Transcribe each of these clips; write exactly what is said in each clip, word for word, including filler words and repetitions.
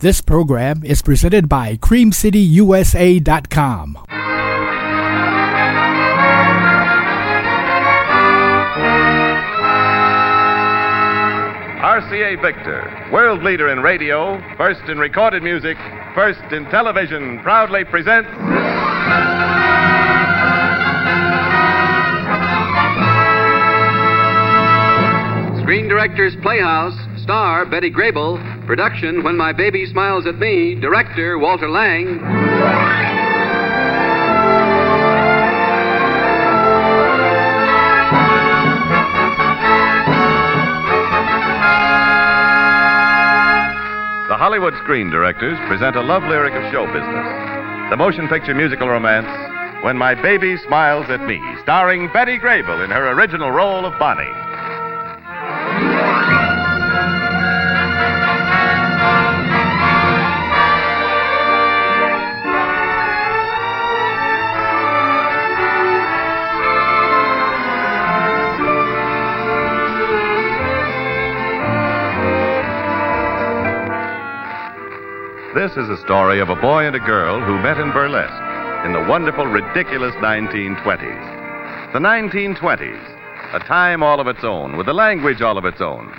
This program is presented by Cream City U S A dot com. R C A Victor, world leader in radio, first in recorded music, first in television, proudly presents Screen Directors Playhouse, star Betty Grable, production When My Baby Smiles at Me, director Walter Lang. Hollywood Screen Directors present a love lyric of show business. The motion picture musical romance, When My Baby Smiles at Me, starring Betty Grable in her original role of Bonnie. This is a story of a boy and a girl who met in burlesque in the wonderful, ridiculous nineteen twenties. The nineteen twenties, a time all of its own, with a language all of its own.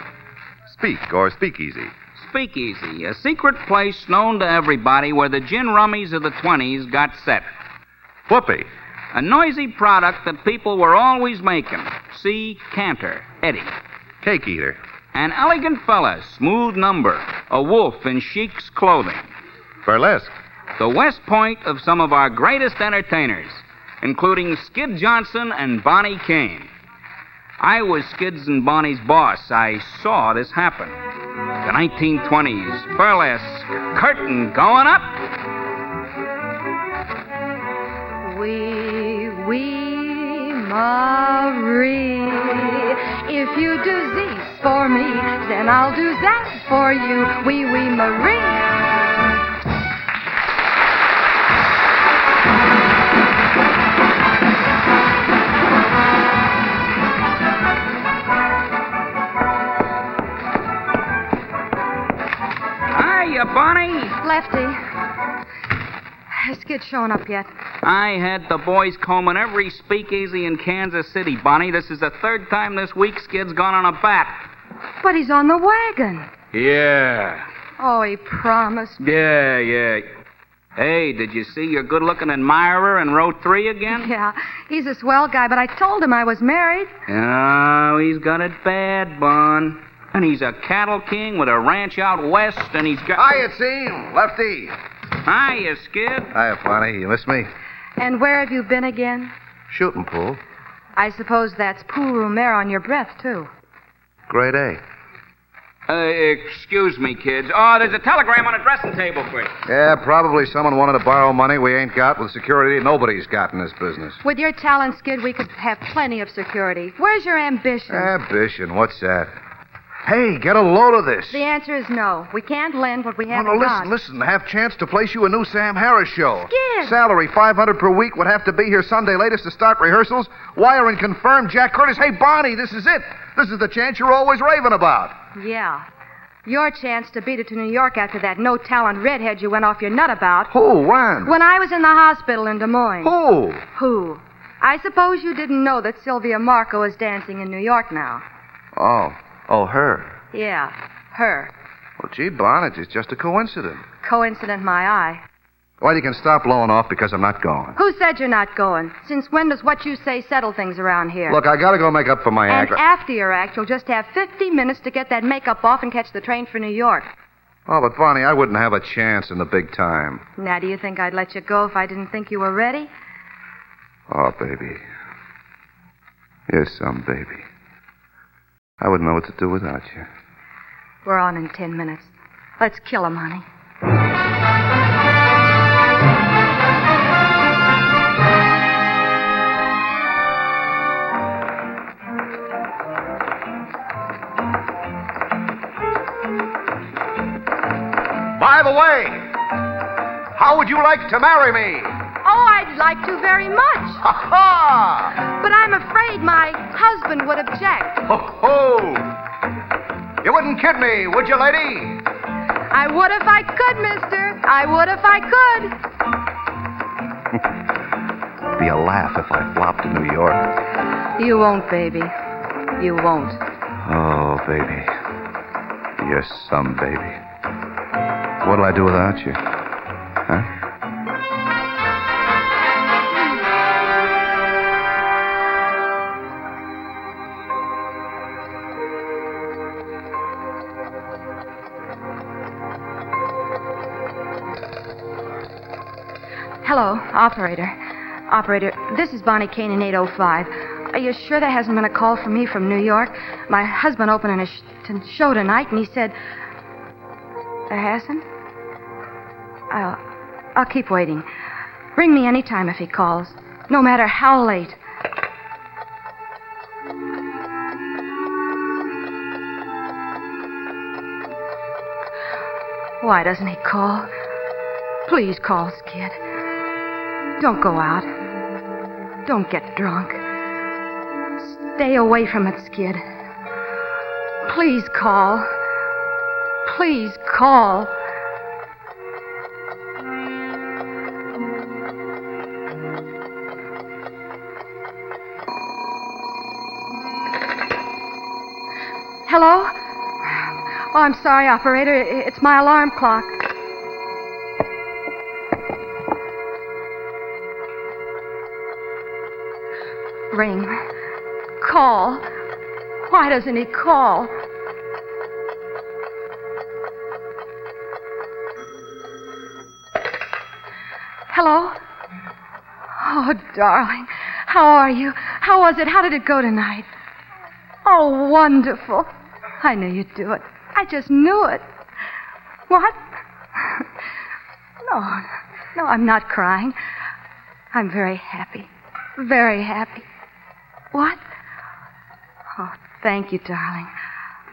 Speak or speakeasy. Speakeasy, a secret place known to everybody where the gin rummies of the twenties got set. Whoopee. A noisy product that people were always making. See Cantor, Eddie. Cake eater. An elegant fella, smooth number, a wolf in chic's clothing. Burlesque. The West Point of some of our greatest entertainers, including Skid Johnson and Bonnie Kane. I was Skid's and Bonnie's boss. I saw this happen. The nineteen twenties, burlesque, curtain going up. Oui, oui, Marie, if you do Z for me, then I'll do that for you. Wee wee Marie. Hiya, Bonnie. Lefty. Is Skid showing up yet? I had the boys combing every speakeasy in Kansas City, Bonnie. This is the third time this week Skid's gone on a bat. But he's on the wagon. Yeah. Oh, he promised. Yeah, yeah. Hey, did you see your good-looking admirer in row three again? Yeah, he's a swell guy, but I told him I was married. Oh, he's got it bad, Bon. And he's a cattle king with a ranch out west, and he's got... Hiya, team. Lefty. Hiya, Skid. Hiya, Bonnie. You miss me? And where have you been again? Shooting pool. I suppose that's pool room air on your breath, too. Grade A. Uh, excuse me, kids. Oh, there's a telegram on a dressing table for you. Yeah, probably someone wanted to borrow money we ain't got with security nobody's got in this business. With your talent, Skid, we could have plenty of security. Where's your ambition? Ambition? What's that? Hey, get a load of this. The answer is no. We can't lend what we haven't got. No, no, listen, got. listen. I have chance to place you a new Sam Harris show. Skid. Salary, five hundred dollars per week. Would have to be here Sunday latest to start rehearsals. Wire and confirm Jack Curtis. Hey, Bonnie, this is it. This is the chance you're always raving about. Yeah. Your chance to beat it to New York after that no-talent redhead you went off your nut about. Who? When? When I was in the hospital in Des Moines. Who? Who? I suppose you didn't know that Sylvia Marco is dancing in New York now. Oh. Oh, her. Yeah, her. Well, gee, Bonnet, it's just a coincidence. Coincident, my eye. Well, you can stop blowing off because I'm not going. Who said you're not going? Since when does what you say settle things around here? Look, I gotta go make up for my act. And after your act, you'll just have fifty minutes to get that makeup off and catch the train for New York. Oh, but Bonnie, I wouldn't have a chance in the big time. Now, do you think I'd let you go if I didn't think you were ready? Oh, baby. You're some baby. I wouldn't know what to do without you. We're on in ten minutes. Let's kill him, honey. By the way, how would you like to marry me? Oh, I'd like to very much. Ha ha! But I'm afraid my husband would object. Ho ho! You wouldn't kid me, would you, lady? I would if I could, mister. I would if I could. It'd be a laugh if I flopped in New York. You won't, baby. You won't. Oh, baby. You're some baby. What'll I do without you? Huh? Hello, operator. Operator, this is Bonnie Kane in eight oh five. Are you sure there hasn't been a call from me from New York? My husband opening a sh- t- show tonight, and he said... There hasn't? I'll, I'll keep waiting. Ring me any time if he calls, no matter how late. Why doesn't he call? Please call, Skid. Don't go out. Don't get drunk. Stay away from it, Skid. Please call. Please call. Hello? Oh, I'm sorry, operator. It's my alarm clock. Ring. Call. Why doesn't he call? Hello? Oh, darling. How are you? How was it? How did it go tonight? Oh, wonderful. I knew you'd do it. I just knew it. What? No, no, I'm not crying. I'm very happy. Very happy. What? Oh, thank you, darling.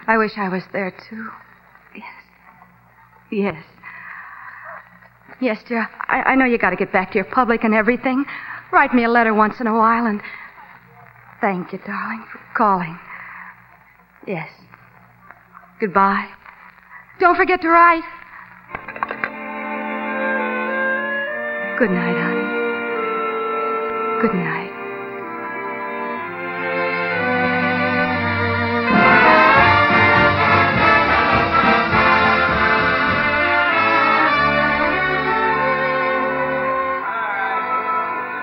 I wish I was there, too. Yes. Yes. Yes, dear, I, I know you got to get back to your public and everything. Write me a letter once in a while, and... Thank you, darling, for calling. Yes. Goodbye. Don't forget to write. Good night, honey. Good night.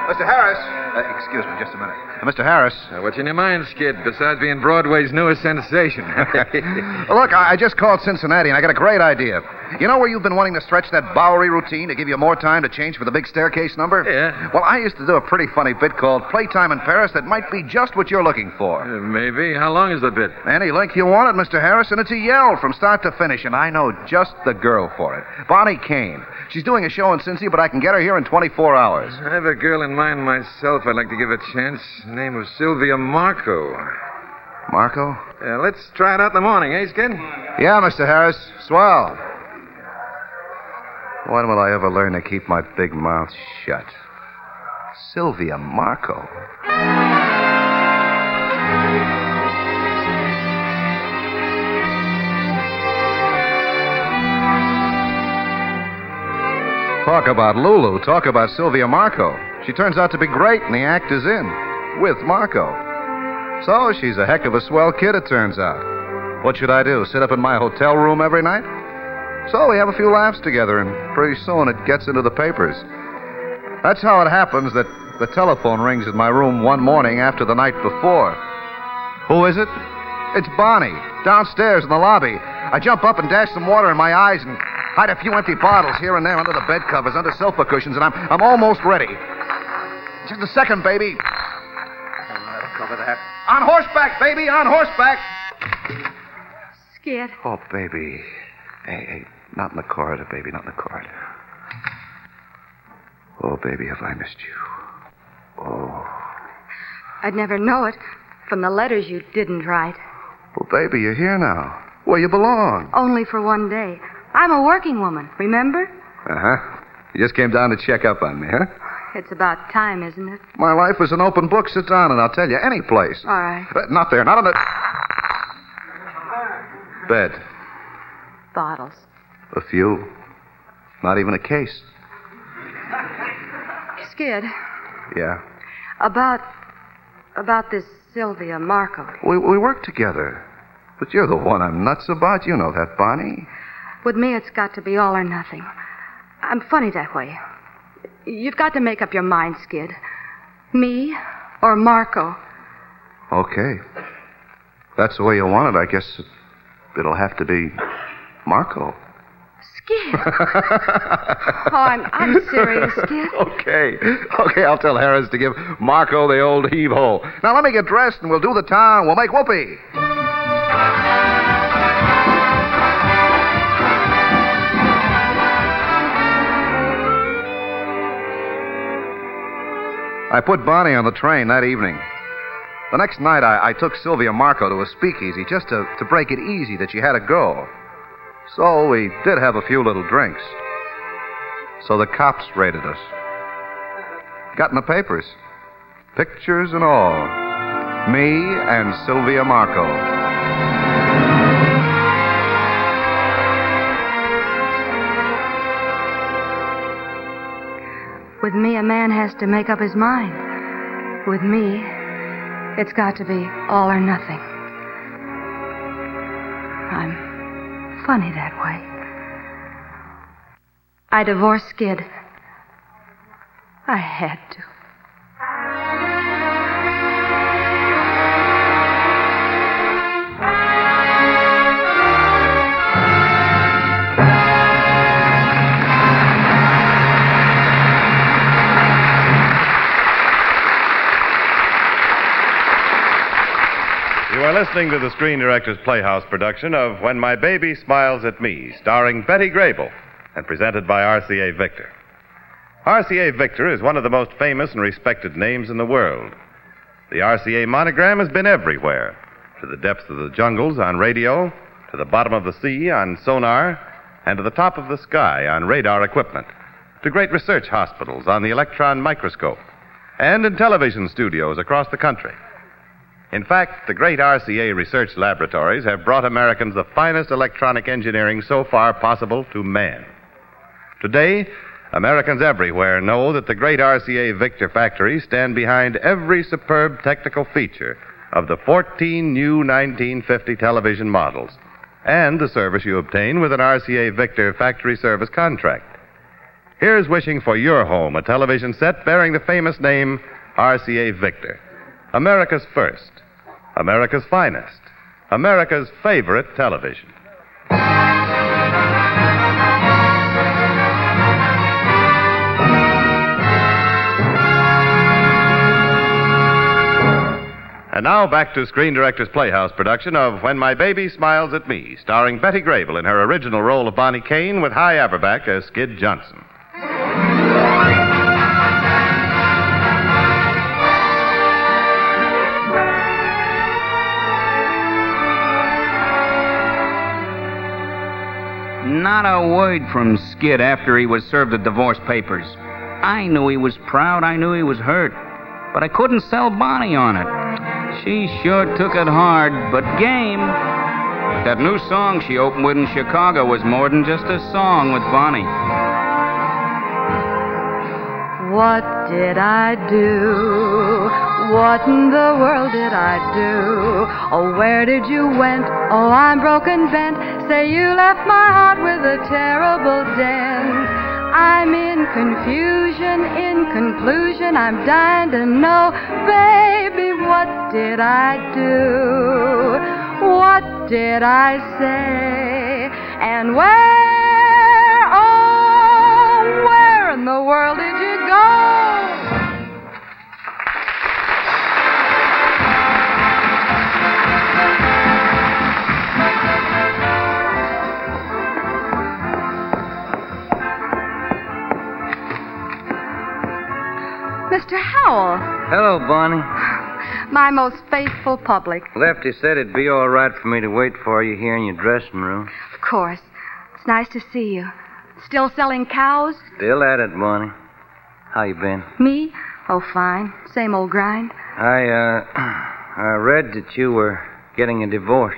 Mister Harris. Uh, excuse me, just a minute. Uh, Mister Harris. Uh, what's in your mind, Skid, besides being Broadway's newest sensation? Look, I, I just called Cincinnati, and I got a great idea. You know where you've been wanting to stretch that Bowery routine to give you more time to change for the big staircase number? Yeah. Well, I used to do a pretty funny bit called Playtime in Paris that might be just what you're looking for. Uh, maybe. How long is the bit? Any length you want it, Mister Harris, and it's a yell from start to finish, and I know just the girl for it. Bonnie Kane. She's doing a show in Cincy, but I can get her here in twenty-four hours. I have a girl in mind myself I'd like to give a chance. Name of Sylvia Marco. Marco? Yeah, let's try it out in the morning, eh, Skid? Yeah, Mister Harris. Swell. When will I ever learn to keep my big mouth shut? Sylvia Marco. Talk about Lulu. Talk about Sylvia Marco. She turns out to be great, and the act is in. With Marco. So she's a heck of a swell kid, it turns out. What should I do, sit up in my hotel room every night? So we have a few laughs together, and pretty soon it gets into the papers. That's how it happens that the telephone rings in my room one morning after the night before. Who is it? It's Bonnie, downstairs in the lobby. I jump up and dash some water in my eyes and hide a few empty bottles here and there under the bed covers, under sofa cushions, and I'm I'm almost ready. Just a second, baby. I'll cover that. On horseback, baby, on horseback. Skid. Oh, baby. Hey, hey, not in the corridor, baby, not in the corridor. Oh, baby, have I missed you. Oh. I'd never know it from the letters you didn't write. Well, baby, you're here now. Where you belong. Only for one day. I'm a working woman, remember? Uh-huh. You just came down to check up on me, huh? It's about time, isn't it? My life is an open book. Sit down and I'll tell you. Any place. All right. Uh, not there, not on the... Bed. Bottles. A few. Not even a case. Skid. Yeah? About... about this Sylvia Marco. We, we work together. But you're the one I'm nuts about. You know that, Bonnie. With me, it's got to be all or nothing. I'm funny that way. You've got to make up your mind, Skid. Me or Marco. Okay. That's the way you want it. I guess it'll have to be Marco. Skid. oh, I'm, I'm serious, Skid. Okay. Okay, I'll tell Harris to give Marco the old heave-ho. Now, let me get dressed, and we'll do the town. We'll make whoopee. I put Bonnie on the train that evening. The next night, I, I took Sylvia Marco to a speakeasy just to, to break it easy that she had a girl. So we did have a few little drinks. So the cops raided us. Got in the papers. Pictures and all. Me and Sylvia Marco. With me, a man has to make up his mind. With me, it's got to be all or nothing. I'm... funny that way. I divorced Skid. I had to. You are listening to the Screen Directors Playhouse production of When My Baby Smiles at Me, starring Betty Grable, and presented by R C A Victor. R C A Victor is one of the most famous and respected names in the world. The R C A monogram has been everywhere, to the depths of the jungles on radio, to the bottom of the sea on sonar, and to the top of the sky on radar equipment, to great research hospitals on the electron microscope, and in television studios across the country. In fact, the great R C A research laboratories have brought Americans the finest electronic engineering so far possible to man. Today, Americans everywhere know that the great R C A Victor factories stand behind every superb technical feature of the fourteen new nineteen fifty television models and the service you obtain with an R C A Victor factory service contract. Here's wishing for your home a television set bearing the famous name R C A Victor. America's first. America's finest, America's favorite television. And now back to Screen Directors Playhouse production of When My Baby Smiles at Me, starring Betty Grable in her original role of Bonnie Kane with Hy Averback as Skid Johnson. Not a word from Skid after he was served the divorce papers. I knew he was proud. I knew he was hurt. But I couldn't sell Bonnie on it. She sure took it hard, but game. That new song she opened with in Chicago was more than just a song with Bonnie. What did I do? What in the world did I do? Oh, where did you went? Oh, I'm broken bent. Say you left my heart with a terrible dent. I'm in confusion, in conclusion, I'm dying to know, baby, what did I do? What did I say? And where, oh, where in the world did you go? Mister Howell. Hello, Bonnie. My most faithful public. Lefty said it'd be all right for me to wait for you here in your dressing room. Of course. It's nice to see you. Still selling cows? Still at it, Bonnie. How you been? Me? Oh, fine. Same old grind. I, uh, I read that you were getting a divorce.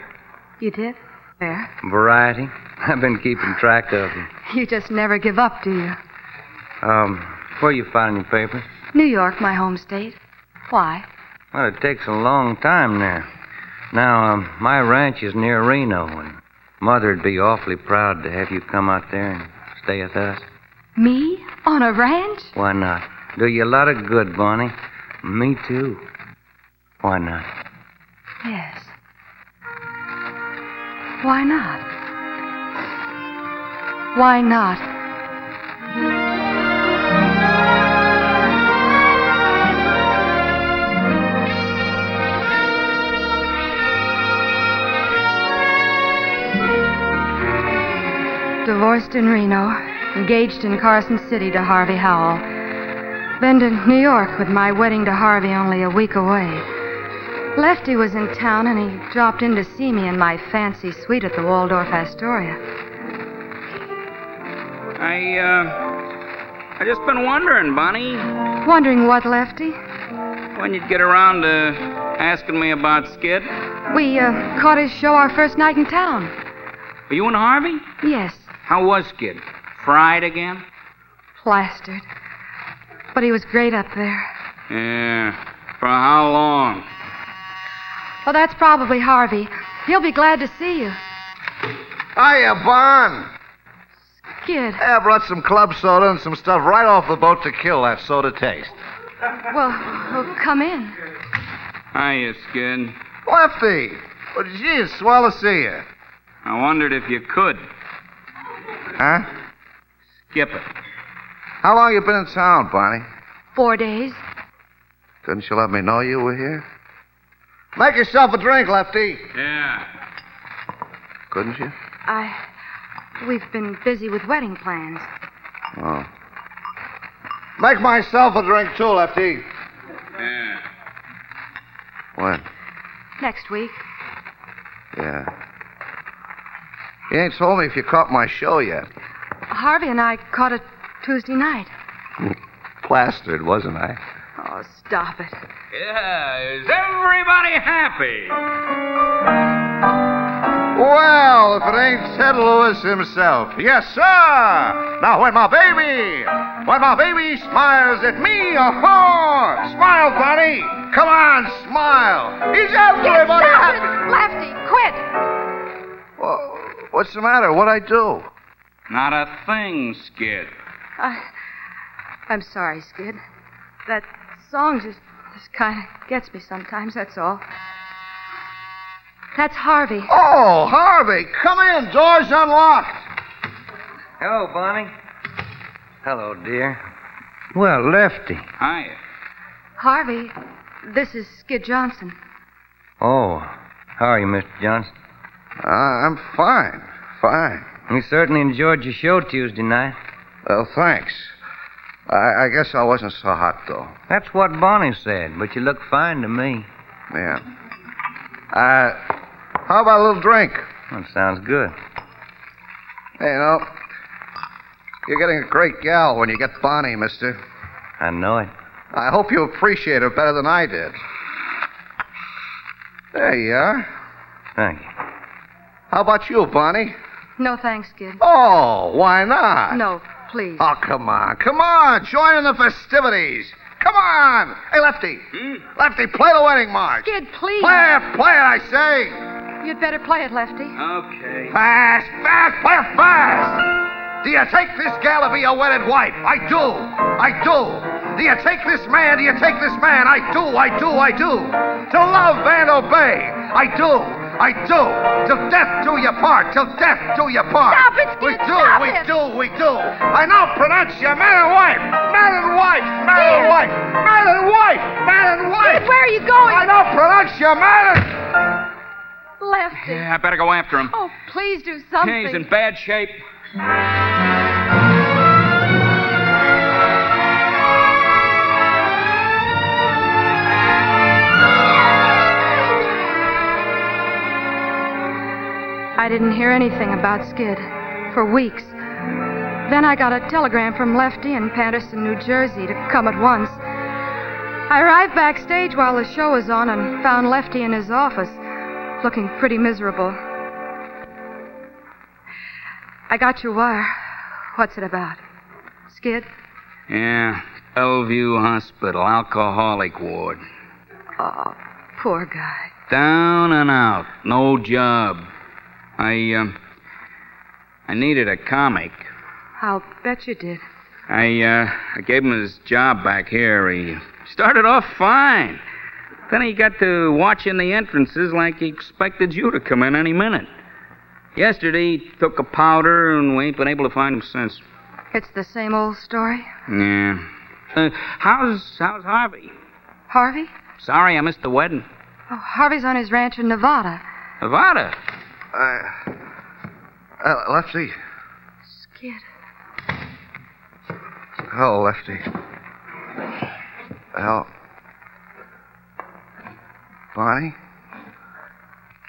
You did? Where? Variety. I've been keeping track of them. You just never give up, do you? Um, where you finding your papers? New York, my home state. Why? Well, it takes a long time there. Now, um, my ranch is near Reno, and Mother'd be awfully proud to have you come out there and stay with us. Me? On a ranch? Why not? Do you a lot of good, Bonnie. Me too. Why not? Yes. Why not? Why not? Divorced in Reno, engaged in Carson City to Harvey Howell. Been to New York with my wedding to Harvey only a week away. Lefty was in town, and he dropped in to see me in my fancy suite at the Waldorf Astoria. I, uh, I just been wondering, Bonnie. Wondering what, Lefty? When you'd get around to asking me about Skid. We, uh, caught his show our first night in town. Were you and Harvey? Yes. How was Skid? Fried again? Plastered. But he was great up there. Yeah. For how long? Well, that's probably Harvey. He'll be glad to see you. Hiya, Bon. Skid. Hey, I brought some club soda and some stuff right off the boat to kill that soda taste. Well, well come in. Hiya, Skid. Lefty. Well, gee, it's swell to see you. I wondered if you could. Huh? Skip it. How long you been in town, Bonnie? Four days. Couldn't you let me know you were here? Make yourself a drink, Lefty. Yeah. Couldn't you? I... We've been busy with wedding plans. Oh. Make myself a drink, too, Lefty. Yeah. When? Next week. Yeah. You ain't told me if you caught my show yet. Harvey and I caught it Tuesday night. Plastered, wasn't I? Oh, stop it. Yeah, is everybody happy? Well, if it ain't Ted Lewis himself. Yes, sir! Now, when my baby, when my baby smiles at me, oh-ho! Smile, Bonnie! Come on, smile! Is everybody yes, happy? It. Lefty, quit! Well, what's the matter? What'd I do? Not a thing, Skid. I, I'm sorry, Skid. That song just... This kind of gets me sometimes, that's all. That's Harvey. Oh, Harvey, come in. Door's unlocked. Hello, Bonnie. Hello, dear. Well, Lefty. Hiya. Harvey, this is Skid Johnson. Oh, how are you, Mister Johnson? Uh, I'm fine, fine. We certainly enjoyed your show Tuesday night. Well, thanks. I, I guess I wasn't so hot, though. That's what Bonnie said, but you look fine to me. Yeah. Uh, how about a little drink? That sounds good. Hey, you know, you're getting a great gal when you get Bonnie, mister. I know it. I hope you appreciate her better than I did. There you are. Thank you. How about you, Bonnie? No, thanks, Skid. Oh, why not? No. Please. Oh, come on. Come on. Join in the festivities. Come on. Hey, Lefty. Hmm? Lefty, play the wedding march. Skid, please. Play it. Play it, I say. You'd better play it, Lefty. Okay. Fast, fast, play it fast. Do you take this gal to be your wedded wife? I do. I do. Do you take this man? Do you take this man? I do. I do. I do. To love and obey. I do. I do. Till death do you part. Till death do you part. Stop it, Skid. We do, Stop we it. do, we do. I now pronounce you man and wife. Man and wife. Man Skid. and wife. Man and wife. Man and wife. Skid, where are you going? I now pronounce you man and... Lefty. Yeah, I better go after him. Oh, please do something. Yeah, he's in bad shape. I didn't hear anything about Skid for weeks. Then I got a telegram from Lefty in Paterson, New Jersey, to come at once. I arrived backstage while the show was on and found Lefty in his office, looking pretty miserable. I got your wire. What's it about? Skid? Yeah, Bellevue Hospital, alcoholic ward. Oh, poor guy. Down and out. No job. I, um... I needed a comic. I'll bet you did. I, uh... I gave him his job back here. He started off fine. Then he got to watching the entrances like he expected you to come in any minute. Yesterday, he took a powder, and we ain't been able to find him since. It's the same old story? Yeah. Uh, how's, how's Harvey? Harvey? Sorry, I missed the wedding. Oh, Harvey's on his ranch in Nevada. Nevada? Uh, uh Lefty. Skid. Hello, Lefty. Hello. Bonnie?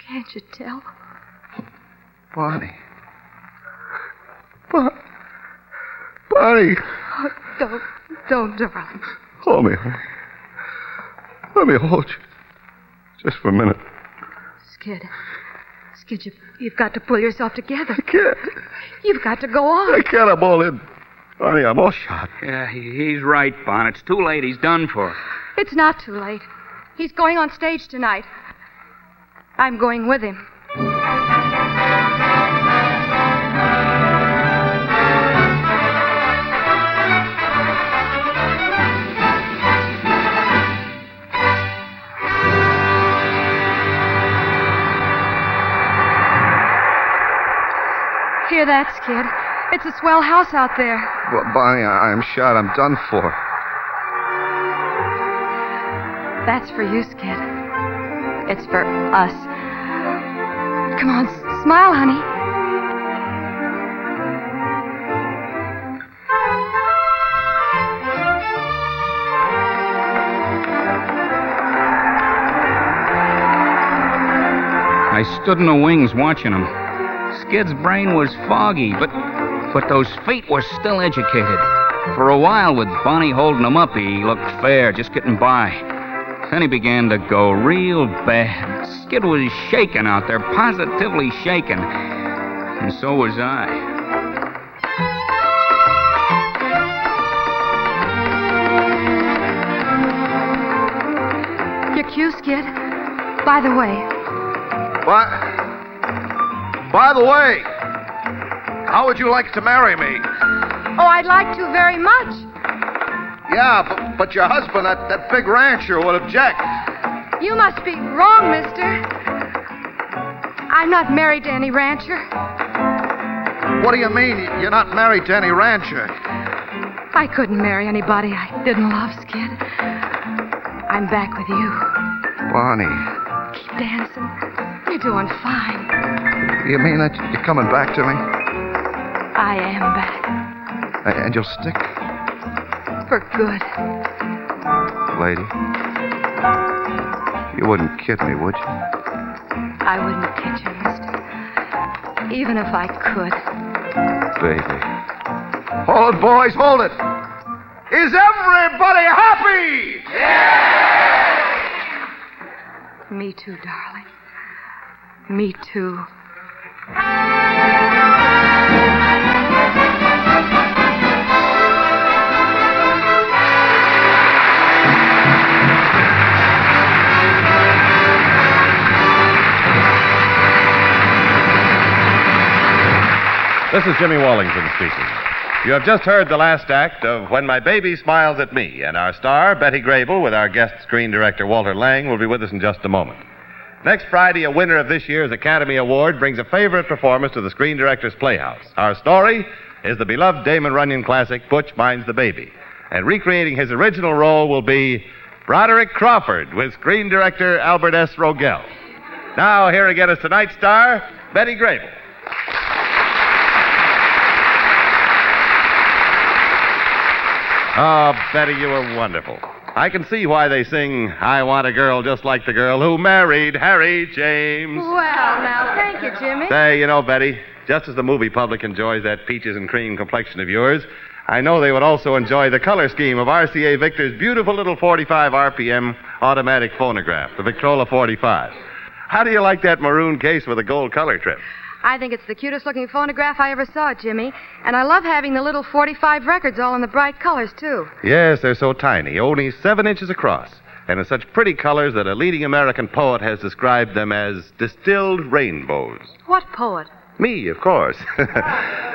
Can't you tell? Bonnie. Bonnie. Bonnie. Oh, don't, don't, darling. Hold me. Let me hold you. Just for a minute. Skid. Skid, you, you've got to pull yourself together. I can't. You've got to go on. I can't. I'm all in. Bonnie, I'm all shot. Yeah, he, he's right, Bon. It's too late. He's done for. It's not too late. He's going on stage tonight. I'm going with him. Hear that, Skid? It's a swell house out there. Well, Bonnie, I- I'm shot. I'm done for. That's for you, Skid. It's for us. Come on, s- smile, honey. I stood in the wings watching him. Skid's brain was foggy, but but those feet were still educated. For a while, with Bonnie holding him up, he looked fair, just getting by. Then he began to go real bad. Skid was shaking out there, positively shaking. And so was I. Your cue, Skid. By the way. What? By the way, how would you like to marry me? Oh, I'd like to very much. Yeah, but, but your husband, that, that big rancher, would object. You must be wrong, mister. I'm not married to any rancher. What do you mean you're not married to any rancher? I couldn't marry anybody I didn't love, Skid. I'm back with you. Bonnie. Keep dancing. You're doing fine. You mean that you're coming back to me? I am back. Uh, and you'll stick? For good. Lady, you wouldn't kid me, would you? I wouldn't kid you, mister. Even if I could. Baby. Hold it, boys, hold it. Is everybody happy? Yeah! Me too, darling. Me too. This is Jimmy Wallington speaking. You have just heard the last act of When My Baby Smiles at Me, and our star, Betty Grable, with our guest screen director, Walter Lang, will be with us in just a moment. Next Friday, a winner of this year's Academy Award brings a favorite performance to the Screen Directors Playhouse. Our story is the beloved Damon Runyon classic, Butch Minds the Baby. And recreating his original role will be Broderick Crawford with screen director Albert S. Rogell. Now, here again is tonight's star, Betty Grable. Oh, Betty, you were wonderful. I can see why they sing, I Want a Girl Just Like the Girl Who Married Harry James. Well, now, thank you, Jimmy. Say, you know, Betty, just as the movie public enjoys that peaches and cream complexion of yours, I know they would also enjoy the color scheme of R C A Victor's beautiful little forty-five R P M automatic phonograph, the Victrola forty-five. How do you like that maroon case with a gold color trim? I think it's the cutest looking phonograph I ever saw, Jimmy. And I love having the little forty-five records all in the bright colors, too. Yes, they're so tiny, only seven inches across. And in such pretty colors that a leading American poet has described them as distilled rainbows. What poet? Me, of course.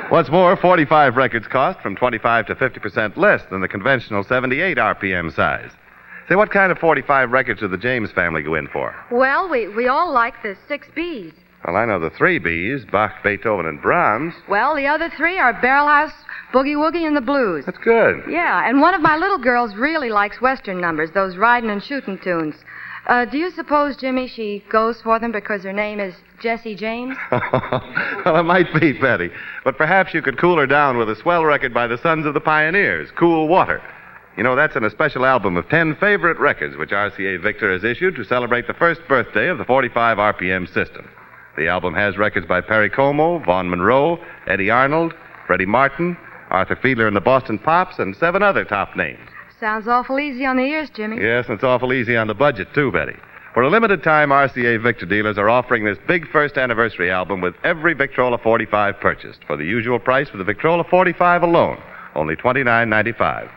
What's more, forty-five records cost from twenty-five to fifty percent less than the conventional seventy-eight R P M size. Say, what kind of forty-five records did the James family go in for? Well, we, we all like the six B's. Well, I know the three B's, Bach, Beethoven, and Brahms. Well, the other three are Barrelhouse, Boogie Woogie, and the Blues. That's good. Yeah, and one of my little girls really likes Western numbers, those riding and shooting tunes. Uh, do you suppose, Jimmy, she goes for them because her name is Jessie James? Well, it might be, Betty. But perhaps you could cool her down with a swell record by the Sons of the Pioneers, Cool Water. You know, that's in a special album of ten favorite records which R C A Victor has issued to celebrate the first birthday of the forty-five R P M system. The album has records by Perry Como, Vaughn Monroe, Eddie Arnold, Freddie Martin, Arthur Fiedler and the Boston Pops, and seven other top names. Sounds awful easy on the ears, Jimmy. Yes, and it's awful easy on the budget, too, Betty. For a limited time, R C A Victor dealers are offering this big first anniversary album with every Victrola forty-five purchased for the usual price for the Victrola forty-five alone, only twenty-nine ninety-five.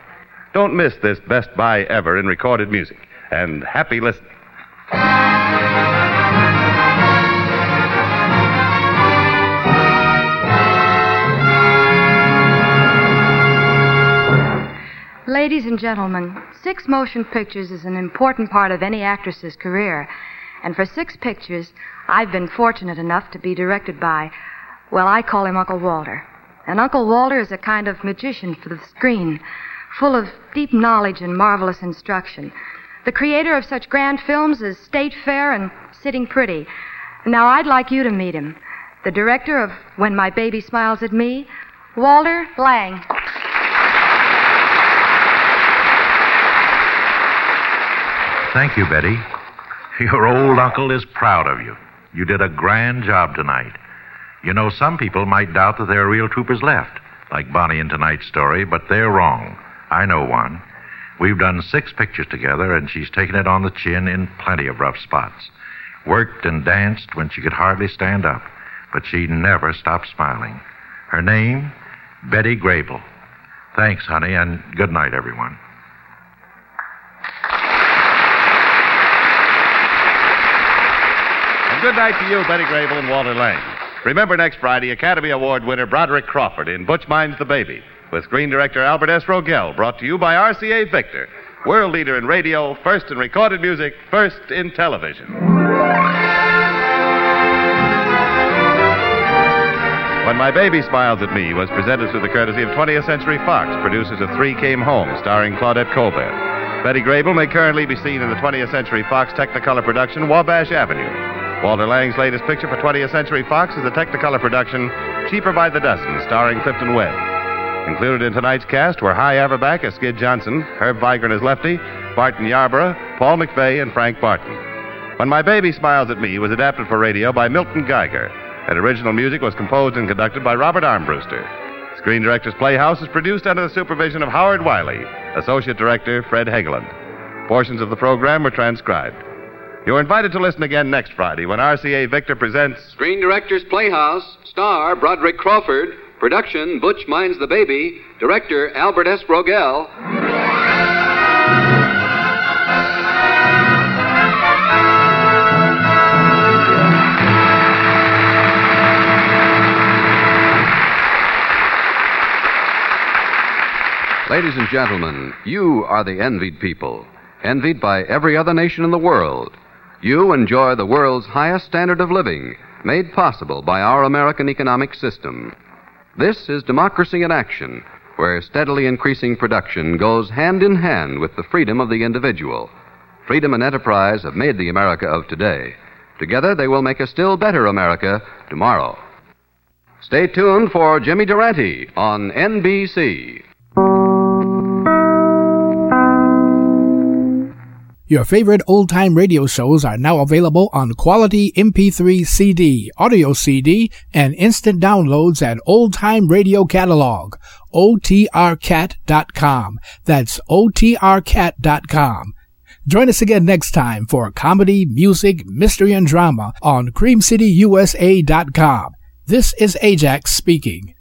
Don't miss this best buy ever in recorded music, and happy listening. Ladies and gentlemen, six motion pictures is an important part of any actress's career. And for six pictures, I've been fortunate enough to be directed by, well, I call him Uncle Walter. And Uncle Walter is a kind of magician for the screen, full of deep knowledge and marvelous instruction. The creator of such grand films as State Fair and Sitting Pretty. Now, I'd like you to meet him, the director of When My Baby Smiles at Me, Walter Lang. Thank you, Betty. Your old uncle is proud of you. You did a grand job tonight. You know, some people might doubt that there are real troopers left, like Bonnie in tonight's story, but they're wrong. I know one. We've done six pictures together, and she's taken it on the chin in plenty of rough spots. Worked and danced when she could hardly stand up, but she never stopped smiling. Her name, Betty Grable. Thanks, honey, and good night, everyone. Good night to you, Betty Grable and Walter Lang. Remember next Friday, Academy Award winner Broderick Crawford in Butch Minds the Baby, with screen director Albert S. Rogell, brought to you by R C A Victor, world leader in radio, first in recorded music, first in television. When My Baby Smiles at Me was presented through the courtesy of twentieth Century Fox, producers of Three Came Home, starring Claudette Colbert. Betty Grable may currently be seen in the twentieth Century Fox Technicolor production, Wabash Avenue. Walter Lang's latest picture for twentieth Century Fox is a Technicolor production, Cheaper by the Dozen, starring Clifton Webb. Included in tonight's cast were Hy Averback as Skid Johnson, Herb Vigran as Lefty, Barton Yarborough, Paul McVeigh, and Frank Barton. When My Baby Smiles at Me was adapted for radio by Milton Geiger, and original music was composed and conducted by Robert Armbruster. Screen Directors Playhouse is produced under the supervision of Howard Wiley, Associate Director Fred Hageland. Portions of the program were transcribed. You're invited to listen again next Friday when R C A Victor presents Screen Directors Playhouse, star Broderick Crawford, production Butch Minds the Baby, director Albert S. Rogell. Ladies and gentlemen, you are the envied people, envied by every other nation in the world. You enjoy the world's highest standard of living, made possible by our American economic system. This is democracy in action, where steadily increasing production goes hand in hand with the freedom of the individual. Freedom and enterprise have made the America of today. Together, they will make a still better America tomorrow. Stay tuned for Jimmy Durante on N B C. Your favorite old-time radio shows are now available on quality M P three C D, audio C D, and instant downloads at Old Time Radio Catalog, O T R cat dot com. That's O T R cat dot com. Join us again next time for comedy, music, mystery, and drama on Cream City U S A dot com. This is Ajax speaking.